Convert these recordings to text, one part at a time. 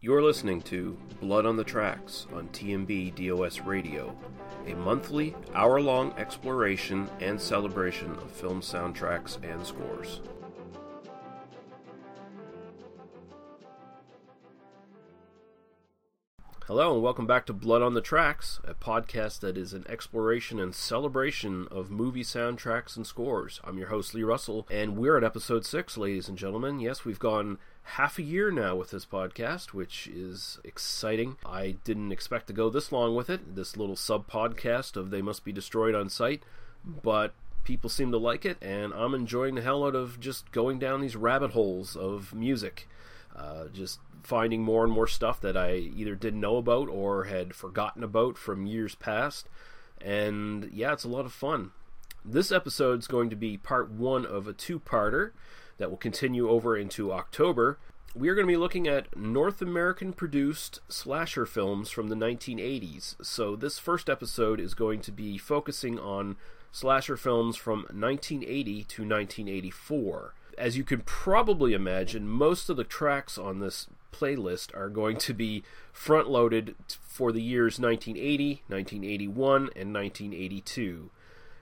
You're listening to Blood on the Tracks on TMB DOS Radio, a monthly, hour-long exploration and celebration of film soundtracks and scores. Hello and welcome back to Blood on the Tracks, a podcast that is an exploration and celebration of movie soundtracks and scores. I'm your host, Lee Russell, and we're at episode 6, ladies and gentlemen. Yes, we've gone half a year now with this podcast, which is exciting. I didn't expect to go this long with it, this little sub-podcast of They Must Be Destroyed on Sight, but people seem to like it, and I'm enjoying the hell out of just going down these rabbit holes of music, just finding more and more stuff that I either didn't know about or had forgotten about from years past, and yeah, it's a lot of fun. This episode's going to be part one of a two-parter that will continue over into October. We are going to be looking at North American-produced slasher films from the 1980s. So this first episode is going to be focusing on slasher films from 1980 to 1984. As you can probably imagine, most of the tracks on this playlist are going to be front-loaded for the years 1980, 1981, and 1982.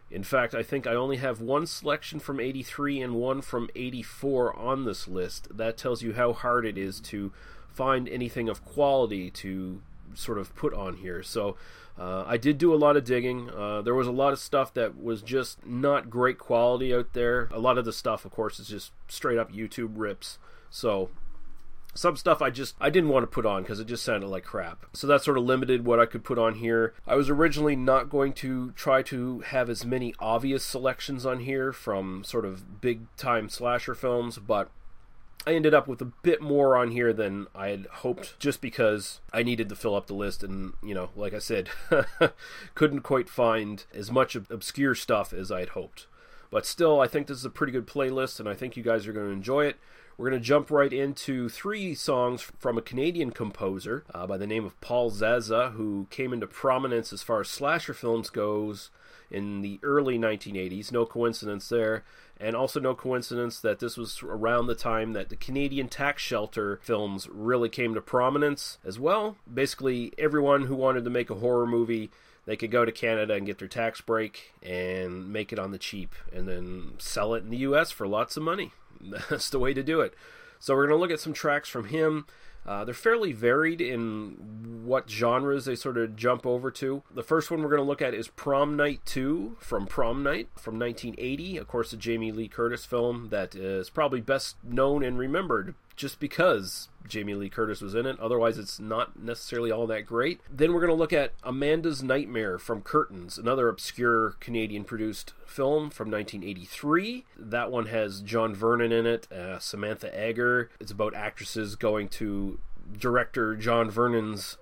In fact, I think I only have one selection from 83 and one from 84 on this list. That tells you how hard it is to find anything of quality to sort of put on here. So I did do a lot of digging. There was a lot of stuff that was just not great quality out there. A lot of the stuff, of course, is just straight up YouTube rips. So some stuff I didn't want to put on because it just sounded like crap. So that sort of limited what I could put on here. I was originally not going to try to have as many obvious selections on here from sort of big-time slasher films, but I ended up with a bit more on here than I had hoped just because I needed to fill up the list and, you know, like I said, couldn't quite find as much obscure stuff as I had hoped. But still, I think this is a pretty good playlist, and I think you guys are going to enjoy it. We're going to jump right into three songs from a Canadian composer by the name of Paul Zaza, who came into prominence as far as slasher films goes in the early 1980s. No coincidence there. And also no coincidence that this was around the time that the Canadian tax shelter films really came to prominence as well. Basically, everyone who wanted to make a horror movie, they could go to Canada and get their tax break and make it on the cheap and then sell it in the U.S. for lots of money. That's the way to do it. So we're going to look at some tracks from him. They're fairly varied in what genres they sort of jump over to. The first one we're going to look at is Prom Night 2 from Prom Night from 1980. Of course, a Jamie Lee Curtis film that is probably best known and remembered just because Jamie Lee Curtis was in it. Otherwise, it's not necessarily all that great. Then we're going to look at Amanda's Nightmare from Curtains, another obscure Canadian-produced film from 1983. That one has John Vernon in it, Samantha Eggar. It's about actresses going to director John Vernon's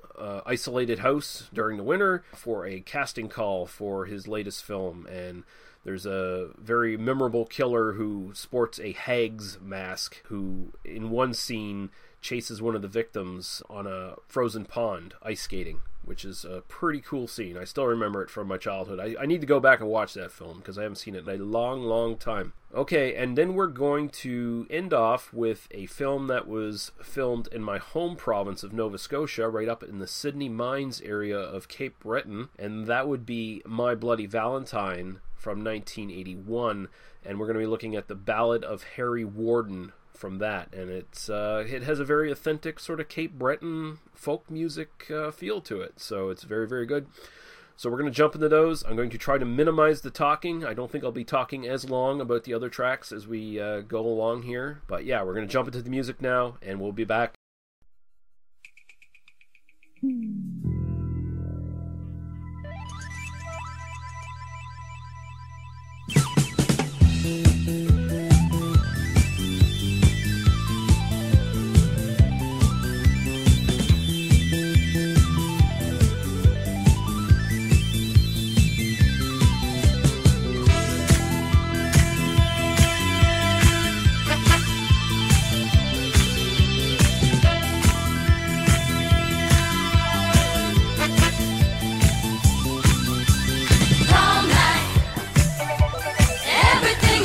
isolated house during the winter for a casting call for his latest film, and there's a very memorable killer who sports a hag's mask who, in one scene, chases one of the victims on a frozen pond ice skating, which is a pretty cool scene. I still remember it from my childhood. I need to go back and watch that film because I haven't seen it in a long, long time. Okay, and then we're going to end off with a film that was filmed in my home province of Nova Scotia, right up in the Sydney Mines area of Cape Breton, and that would be My Bloody Valentine from 1981, and we're going to be looking at the Ballad of Harry Warden from that, and it has a very authentic sort of Cape Breton folk music feel to it, so it's very, very good. So we're going to jump into those. I'm going to try to minimize the talking. I don't think I'll be talking as long about the other tracks as we go along here, but yeah, we're going to jump into the music now, and we'll be back. Everything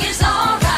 is alright.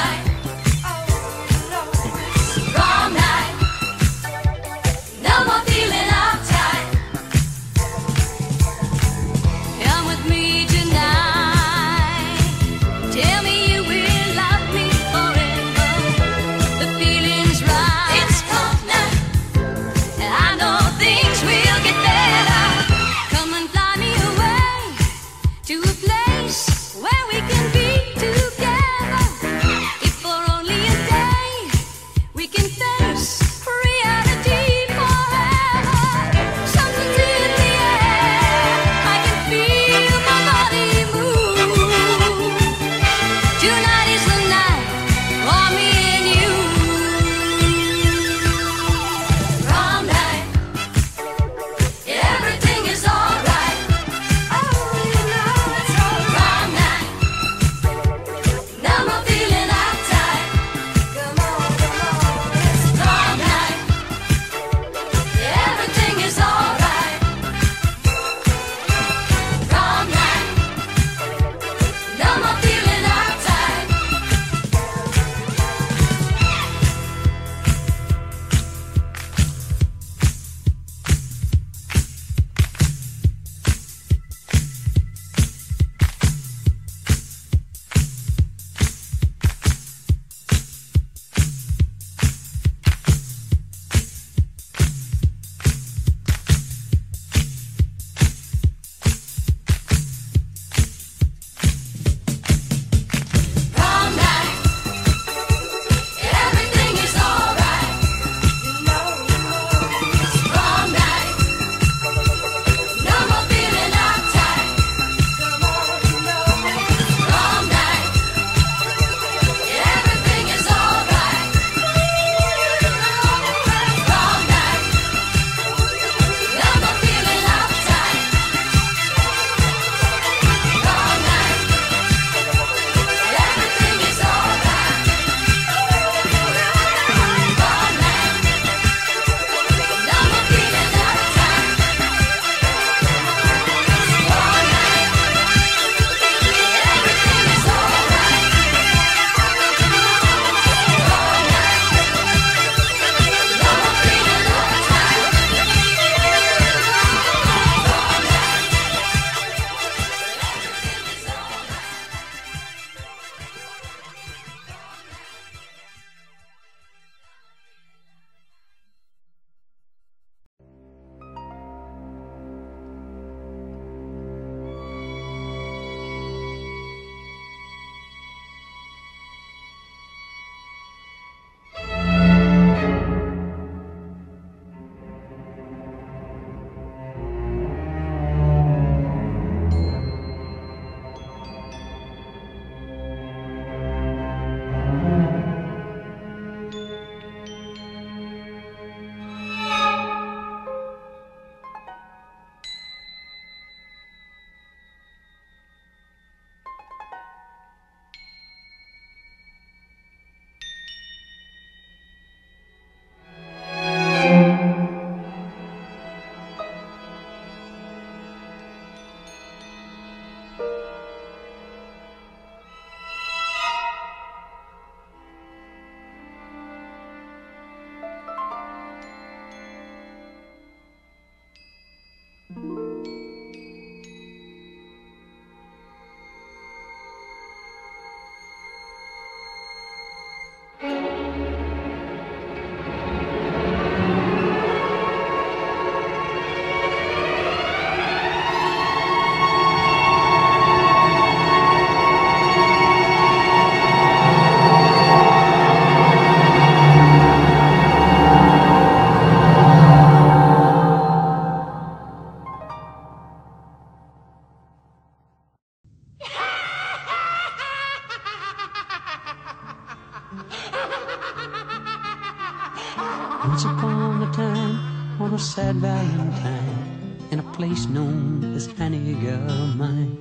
little sad valentine in a place known as Annegar Mine.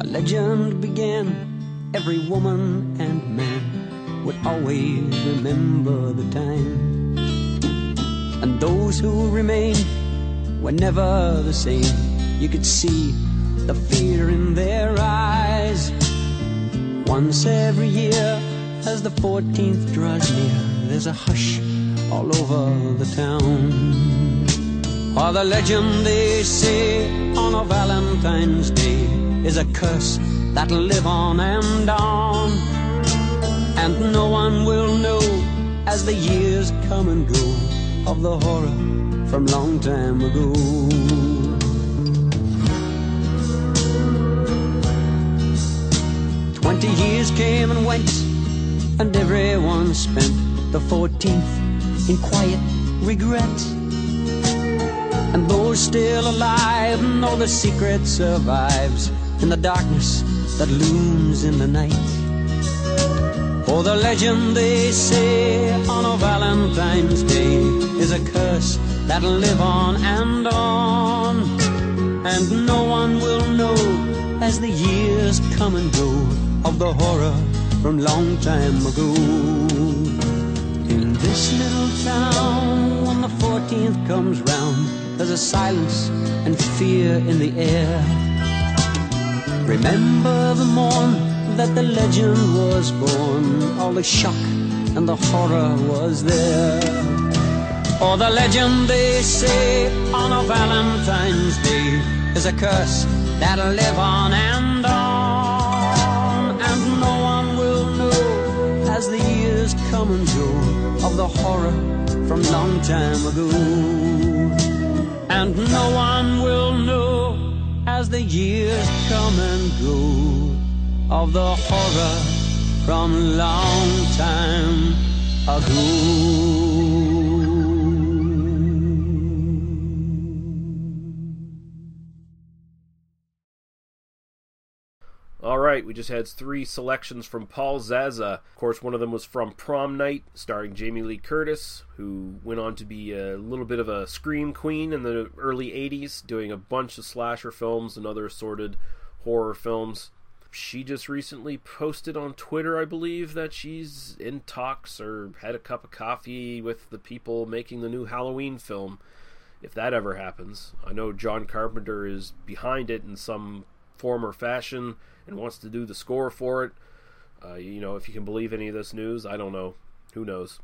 A legend began, every woman and man would always remember the time. And those who remained were never the same. You could see the fear in their eyes. Once every year, as the 14th draws near, there's a hush all over the town. For the legend, they say, on a Valentine's Day, is a curse that'll live on and on. And no one will know, as the years come and go, of the horror from long time ago. Years came and went, and everyone spent the 14th in quiet regret. And those still alive know the secret survives in the darkness that looms in the night. For the legend, they say, on a Valentine's Day, is a curse that'll live on. And no one will know, as the years come and go, of the horror from long time ago. In this little town, when the 14th comes round, there's a silence and fear in the air. Remember the morn that the legend was born, all the shock and the horror was there. For the legend, they say, on a Valentine's Day, is a curse that'll live on and on. And no one will know, as the years come and go, of the horror from long time ago. And no one will know, as the years come and go, of the horror from long time ago. Alright, we just had three selections from Paul Zaza. Of course, one of them was from Prom Night, starring Jamie Lee Curtis, who went on to be a little bit of a scream queen in the early 80s, doing a bunch of slasher films and other assorted horror films. She just recently posted on Twitter, I believe, that she's in talks or had a cup of coffee with the people making the new Halloween film, if that ever happens. I know John Carpenter is behind it in some form or fashion and wants to do the score for it. If you can believe any of this news, I don't know. Who knows?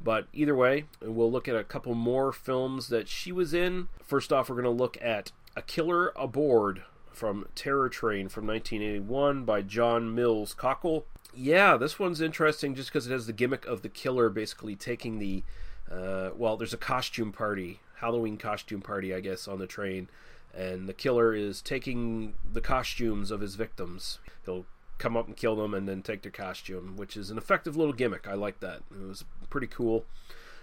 But either way, we'll look at a couple more films that she was in. First off, we're going to look at A Killer Aboard from Terror Train from 1981 by John Mills Cockle. Yeah, this one's interesting just because it has the gimmick of the killer basically taking the... there's a costume party, Halloween costume party, I guess, on the train. And the killer is taking the costumes of his victims. He'll come up and kill them and then take their costume, which is an effective little gimmick. I like that. It was pretty cool.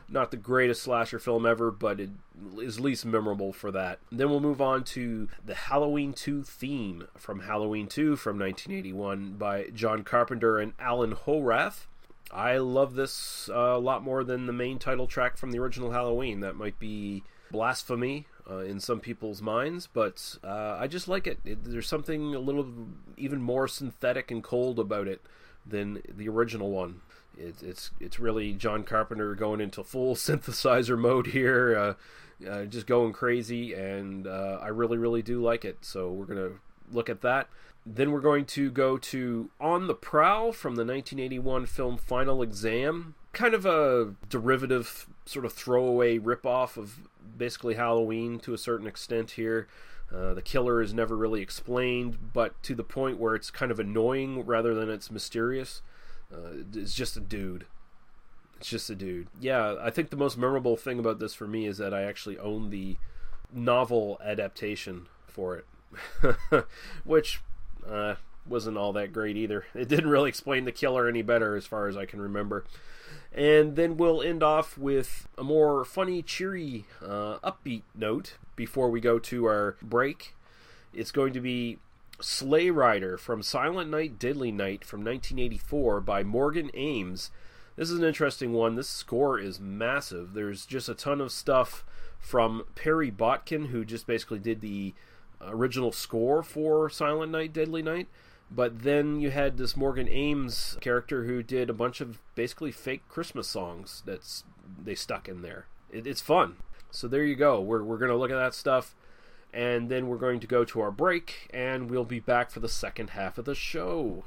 Not the greatest slasher film ever, but it is least memorable for that. Then we'll move on to the Halloween 2 theme from Halloween 2 from 1981 by John Carpenter and Alan Howarth. I love this a lot more than the main title track from the original Halloween. That might be blasphemy in some people's minds, but I just like it. There's something a little even more synthetic and cold about it than the original one. It's really John Carpenter going into full synthesizer mode here, just going crazy, and I really, really do like it. So we're going to look at that. Then we're going to go to On the Prowl from the 1981 film Final Exam. Kind of a derivative, sort of throwaway ripoff of basically Halloween to a certain extent here. The killer is never really explained, but to the point where it's kind of annoying rather than it's mysterious. It's just a dude. Yeah, I think the most memorable thing about this for me is that I actually own the novel adaptation for it, which wasn't all that great either. It didn't really explain the killer any better as far as I can remember. And then we'll end off with a more funny, cheery, upbeat note before we go to our break. It's going to be Sleigh Rider from Silent Night, Deadly Night from 1984 by Morgan Ames. This is an interesting one. This score is massive. There's just a ton of stuff from Perry Botkin, who just basically did the original score for Silent Night, Deadly Night. But then you had this Morgan Ames character who did a bunch of basically fake Christmas songs that they stuck in there. It's fun. So there you go. We're going to look at that stuff, and then we're going to go to our break, and we'll be back for the second half of the show.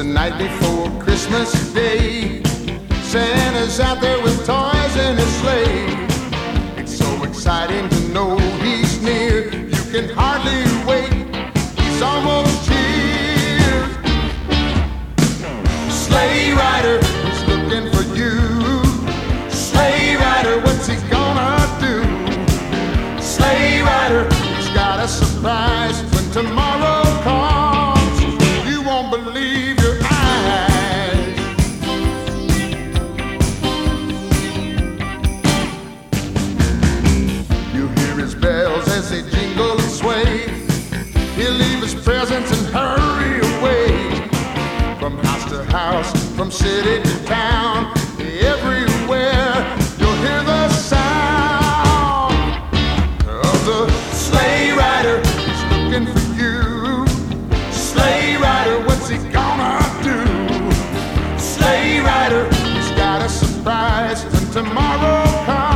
Night before Christmas Day, Santa's out there with toys in his sleigh. It's so exciting to know he's near. You can hardly wait. He's almost here. Sleigh rider, he's looking for you. Sleigh rider, what's he gonna do? Sleigh rider, he's got a surprise when tomorrow comes. You won't believe. Presents and hurry away. From house to house, from city to town, everywhere you'll hear the sound of the sleigh rider. He's looking for you. Sleigh rider, what's he gonna do? Sleigh rider, he's got a surprise when tomorrow comes.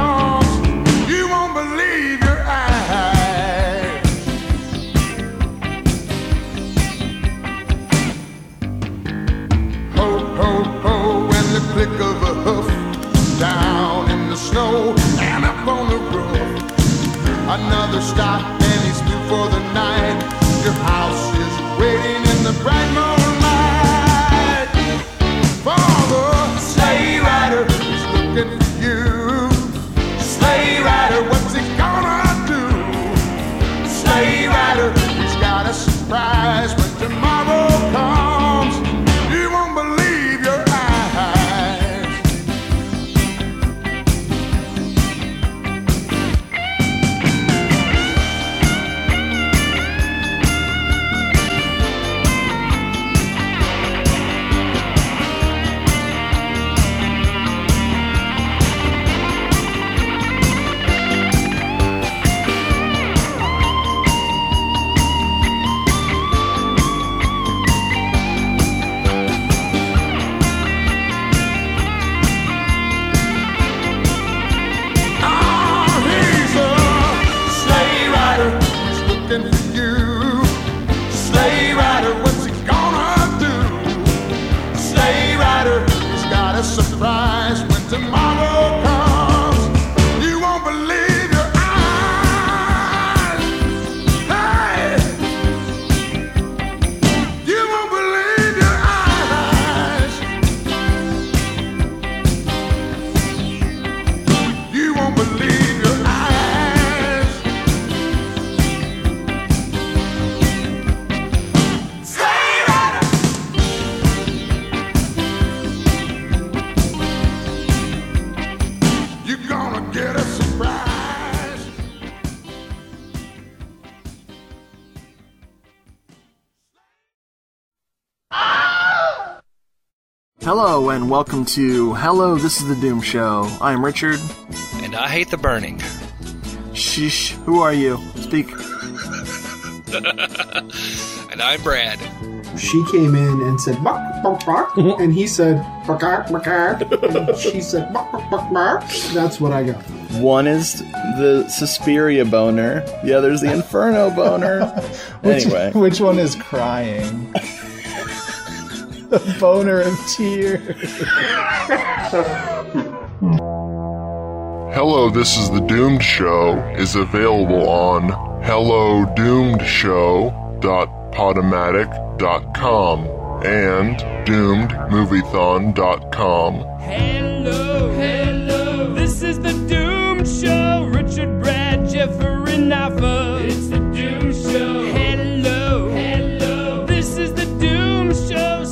looking at you. Sleigh rider, what's he gonna do? Sleigh rider, he's got a surprise when tomorrow comes. You won't believe your eyes. Hey! You won't believe your eyes. You won't believe. Hello and welcome to Hello, This is the Doom Show. I am Richard. And I hate the burning. Sheesh, who are you? Speak. And I'm Brad. She came in and said, bark, bark, bark, and he said, bark, bark, and she said, bark, bark, bark. That's what I got. One is the Suspiria boner, the other is the Inferno boner. Anyway. Which one is crying? The boner of tears. Hello, This is the Doomed Show is available on hellodoomedshow.podomatic.com and doomedmoviethon.com. Hello, this is the Doomed Show. Richard, Brad, Jeffrey, Nava. It's the Doomed Show. Hello, this is the Doomed Show.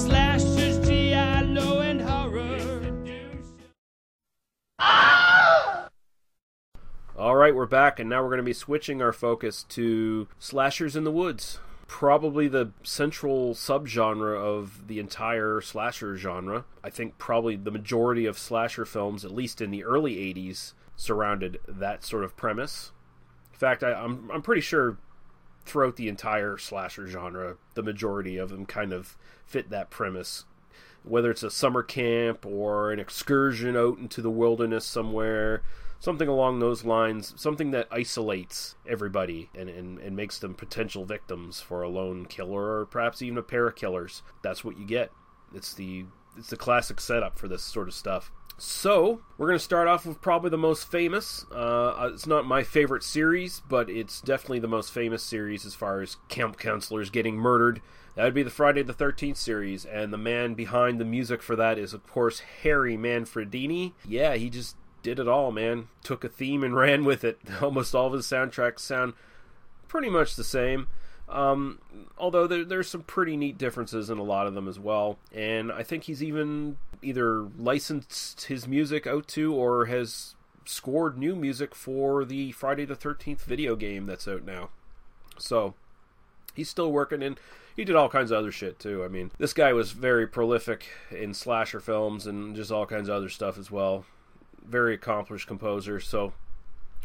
All right, we're back, and now we're going to be switching our focus to slashers in the woods. Probably the central subgenre of the entire slasher genre. I think probably the majority of slasher films, at least in the early 80s, surrounded that sort of premise. In fact, I'm pretty sure throughout the entire slasher genre, the majority of them kind of fit that premise. Whether it's a summer camp or an excursion out into the wilderness somewhere, something along those lines, something that isolates everybody and makes them potential victims for a lone killer or perhaps even a pair of killers. That's what you get. It's the classic setup for this sort of stuff. So, we're going to start off with probably the most famous. It's not my favorite series, but it's definitely the most famous series as far as camp counselors getting murdered. That would be the Friday the 13th series, and the man behind the music for that is, of course, Harry Manfredini. Yeah, he just did it all, man. Took a theme and ran with it. Almost all of his soundtracks sound pretty much the same, although there's some pretty neat differences in a lot of them as well. And I think he's even either licensed his music out to or has scored new music for the Friday the 13th video game that's out now. So he's still working, and he did all kinds of other shit too. I mean, this guy was very prolific in slasher films and just all kinds of other stuff as well. Very accomplished composer. So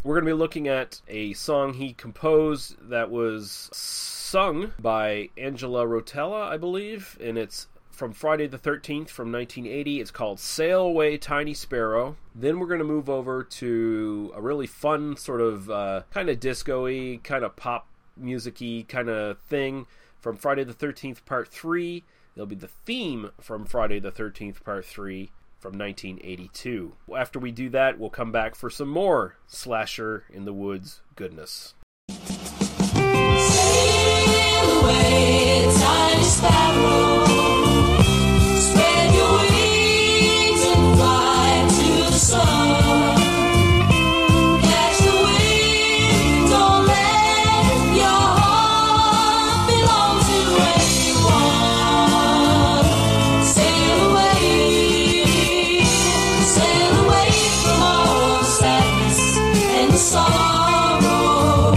we're going to be looking at a song he composed that was sung by Angela Rotella, I believe, and it's from Friday the 13th from 1980. It's called Sail Away, Tiny Sparrow. Then we're going to move over to a really fun sort of kind of disco-y, kind of pop music-y kind of thing from Friday the 13th Part 3. It'll be the theme from Friday the 13th Part 3. From 1982. After we do that, we'll come back for some more slasher in the woods goodness. Sail away, tiny sparrow. Spread your wings and fly to the sun. Sorrow.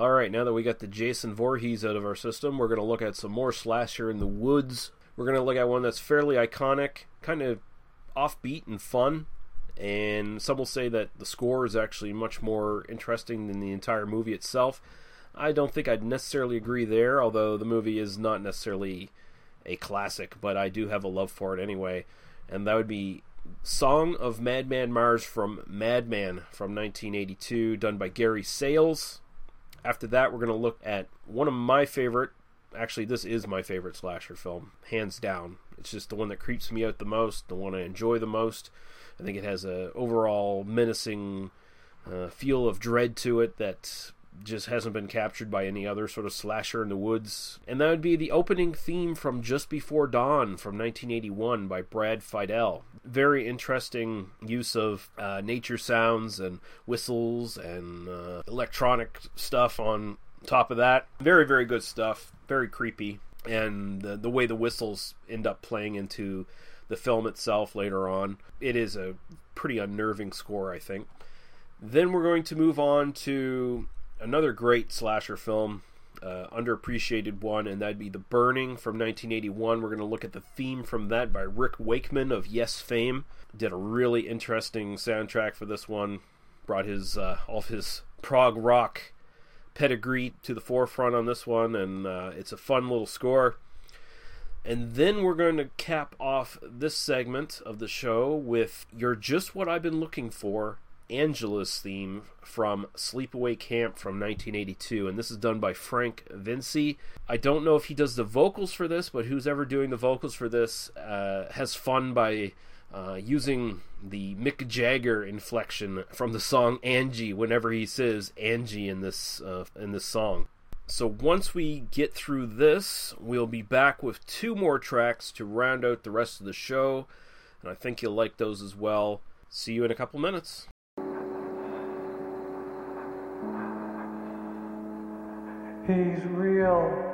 All right, now that we got the Jason Voorhees out of our system, we're going to look at some more slasher in the woods. We're going to look at one that's fairly iconic, kind of offbeat and fun, and some will say that the score is actually much more interesting than the entire movie itself. I don't think I'd necessarily agree there, although the movie is not necessarily a classic, but I do have a love for it anyway, and that would be Song of Madman Mars from Madman from 1982, done by Gary Sayles. After that, we're going to look at one of my favorite, actually this is my favorite slasher film, hands down. It's just the one that creeps me out the most, the one I enjoy the most. I think it has a overall menacing feel of dread to it that just hasn't been captured by any other sort of slasher in the woods. And that would be the opening theme from Just Before Dawn from 1981 by Brad Fiedel. Very interesting use of nature sounds and whistles and electronic stuff on top of that. Very, very good stuff. Very creepy. And the way the whistles end up playing into the film itself later on. It is a pretty unnerving score, I think. Then we're going to move on to another great slasher film, underappreciated one, and that'd be The Burning from 1981. We're going to look at the theme from that by Rick Wakeman of Yes fame. Did a really interesting soundtrack for this one. Brought his all of his prog rock pedigree to the forefront on this one, and it's a fun little score. And then we're going to cap off this segment of the show with You're Just What I've Been Looking For, Angela's theme from Sleepaway Camp from 1982, and this is done by Frank Vinci. I don't know if he does the vocals for this, but who's ever doing the vocals for this has fun by using the Mick Jagger inflection from the song Angie whenever he says Angie in this song. So once we get through this, we'll be back with two more tracks to round out the rest of the show, and I think you'll like those as well. See you in a couple minutes. He's real.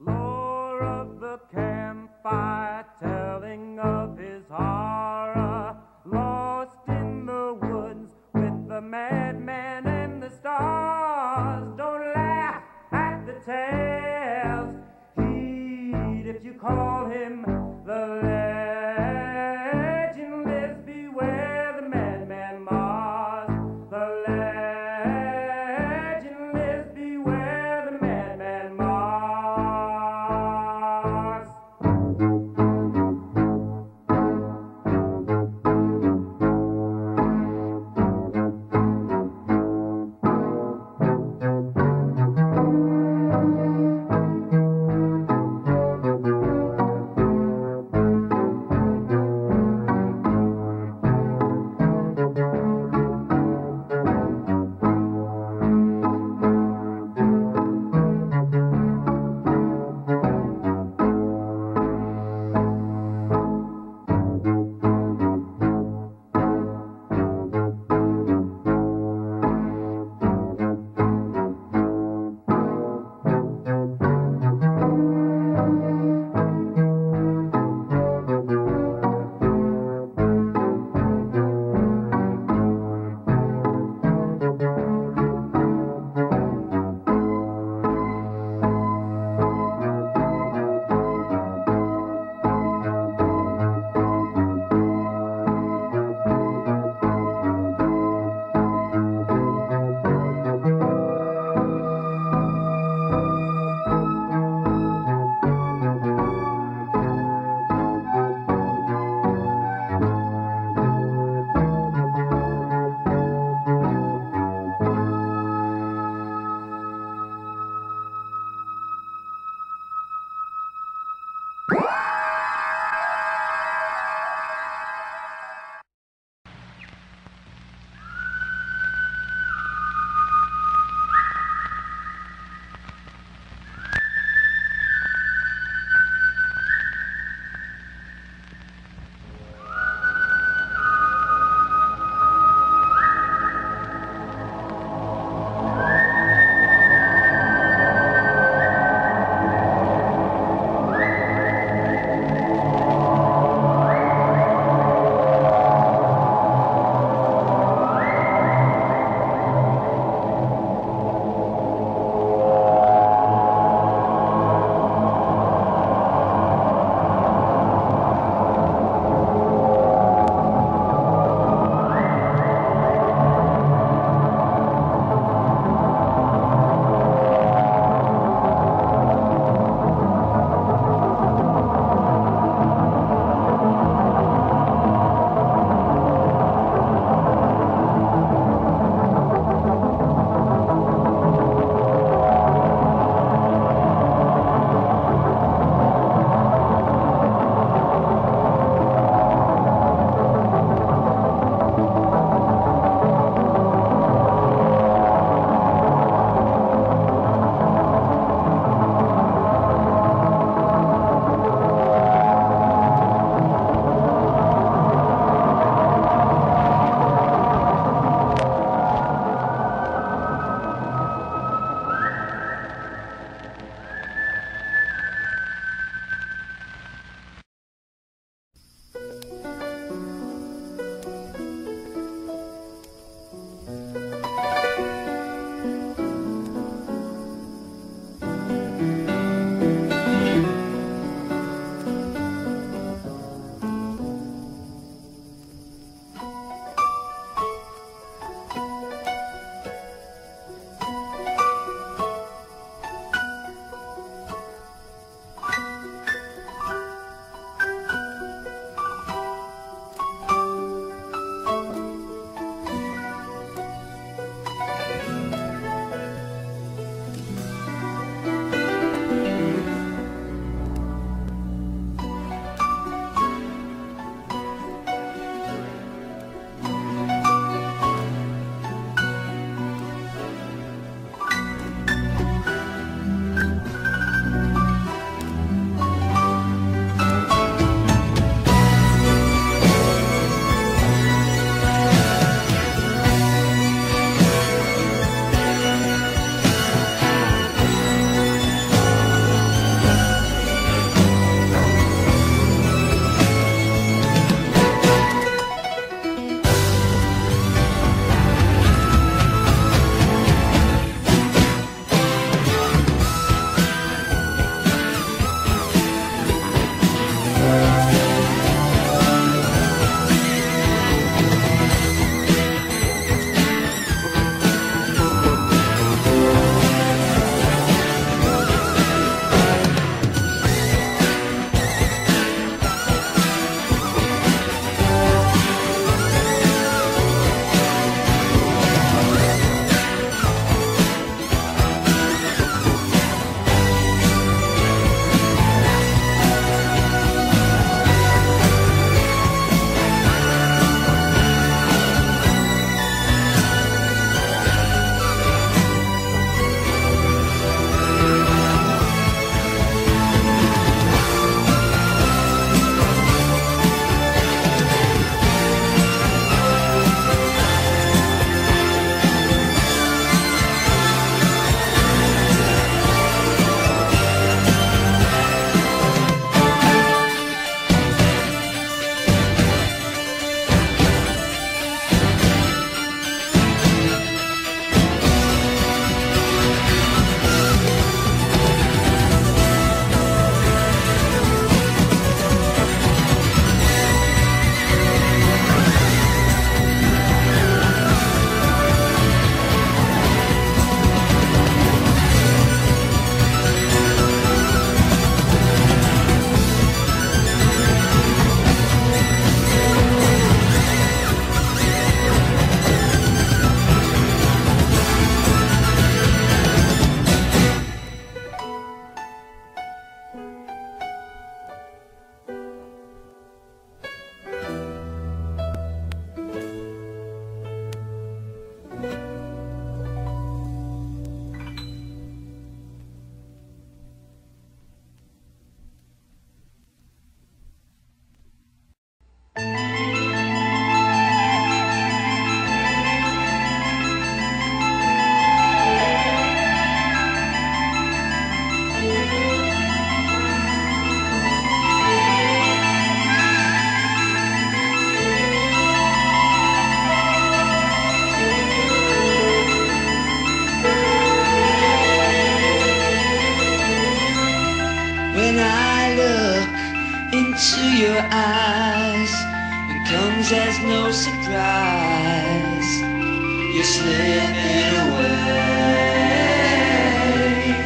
Lore of the campfire, telling of his horror, lost in the woods with the madman and the stars. Don't laugh at the tales. Heed if you call him the eyes. It comes as no surprise. You're slipping away.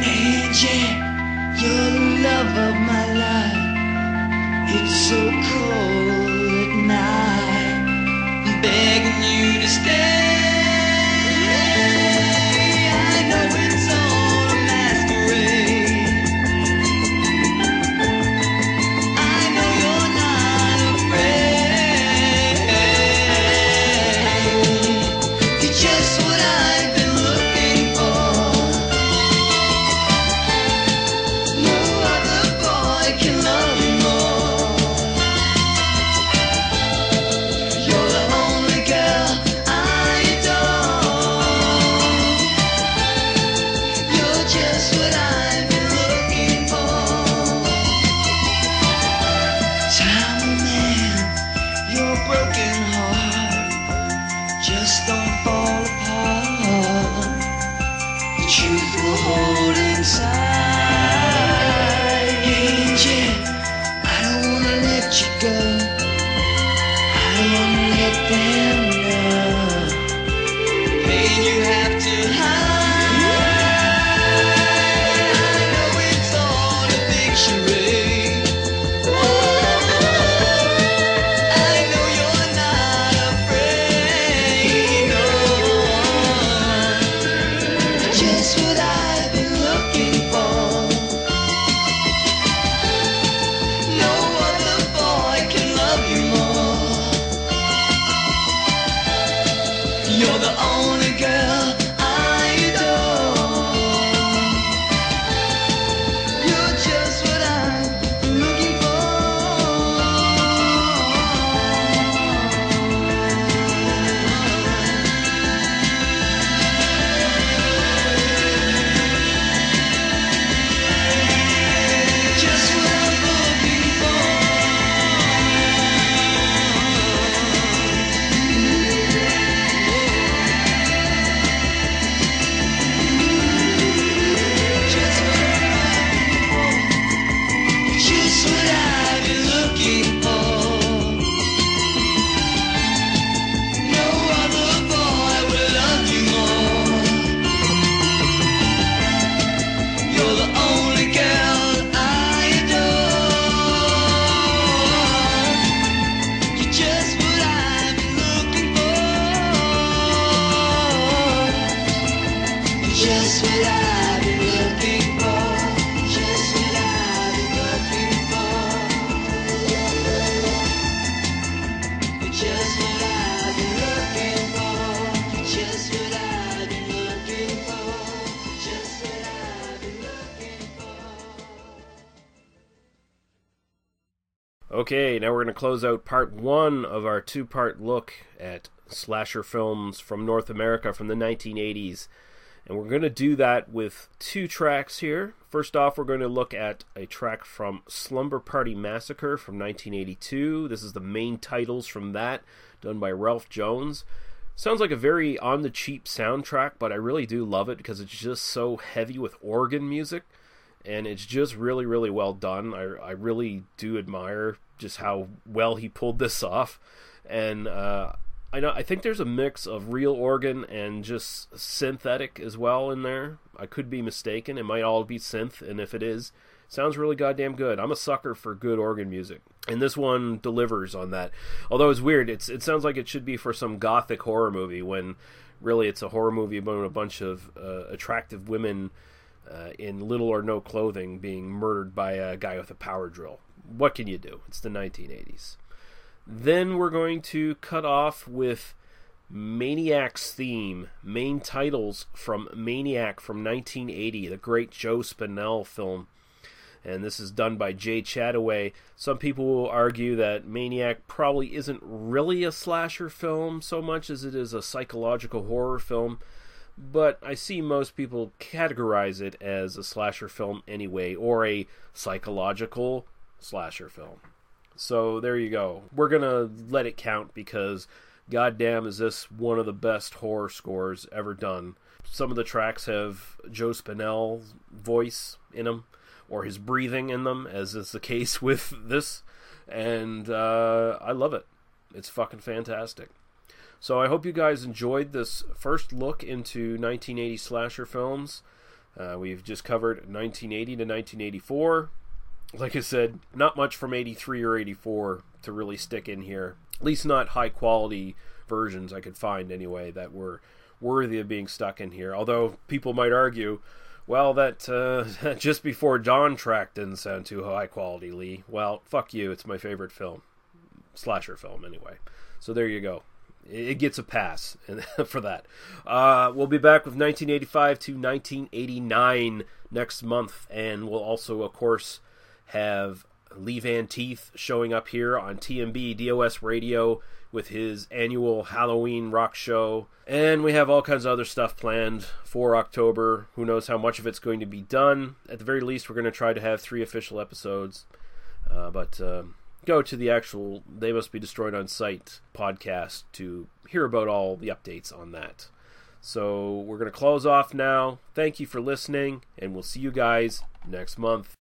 Angie, you're the love of my life. It's so cold at night. I'm begging you to stay. Okay, now we're going to close out part one of our two-part look at slasher films from North America from the 1980s. And we're going to do that with two tracks here. First off, we're going to look at a track from Slumber Party Massacre from 1982. This is the main titles from that, done by Ralph Jones. Sounds like a very on-the-cheap soundtrack, but I really do love it because it's just so heavy with organ music. And it's just really, really well done. I really do admire just how well he pulled this off. And I think there's a mix of real organ and just synthetic as well in there. I could be mistaken. It might all be synth, and if it is, it sounds really goddamn good. I'm a sucker for good organ music, and this one delivers on that. Although it's weird. It sounds like it should be for some gothic horror movie when really it's a horror movie about a bunch of attractive women in little or no clothing being murdered by a guy with a power drill. What can you do? It's the 1980s. Then we're going to cut off with Maniac's theme, main titles from Maniac from 1980, the great Joe Spinell film. And this is done by Jay Chataway. Some people will argue that Maniac probably isn't really a slasher film so much as it is a psychological horror film. But I see most people categorize it as a slasher film anyway, or a psychological slasher film. So there you go. We're going to let it count because goddamn is this one of the best horror scores ever done. Some of the tracks have Joe Spinell's voice in them, or his breathing in them, as is the case with this. And I love it. It's fucking fantastic. So I hope you guys enjoyed this first look into 1980 slasher films. We've just covered 1980 to 1984. Like I said, not much from 83 or 84 to really stick in here. At least not high quality versions I could find anyway that were worthy of being stuck in here. Although people might argue, well, that Just Before Dawn track didn't sound too high quality, Lee. Well, fuck you. It's my favorite film. Slasher film, anyway. So there you go. It gets a pass for that. We'll be back with 1985 to 1989 next month. And we'll also, of course, have Lee Van Teeth showing up here on TMB DOS Radio with his annual Halloween rock show. And we have all kinds of other stuff planned for October. Who knows how much of it's going to be done. At the very least, we're going to try to have 3 official episodes. Go to the actual They Must Be Destroyed on Site podcast to hear about all the updates on that. So we're going to close off now. Thank you for listening, and we'll see you guys next month.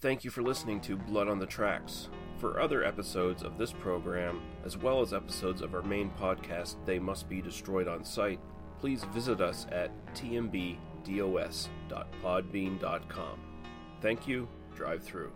Thank you for listening to Blood on the Tracks. For other episodes of this program, as well as episodes of our main podcast, They Must Be Destroyed on Sight, please visit us at tmbdos.podbean.com. Thank you. Drive through.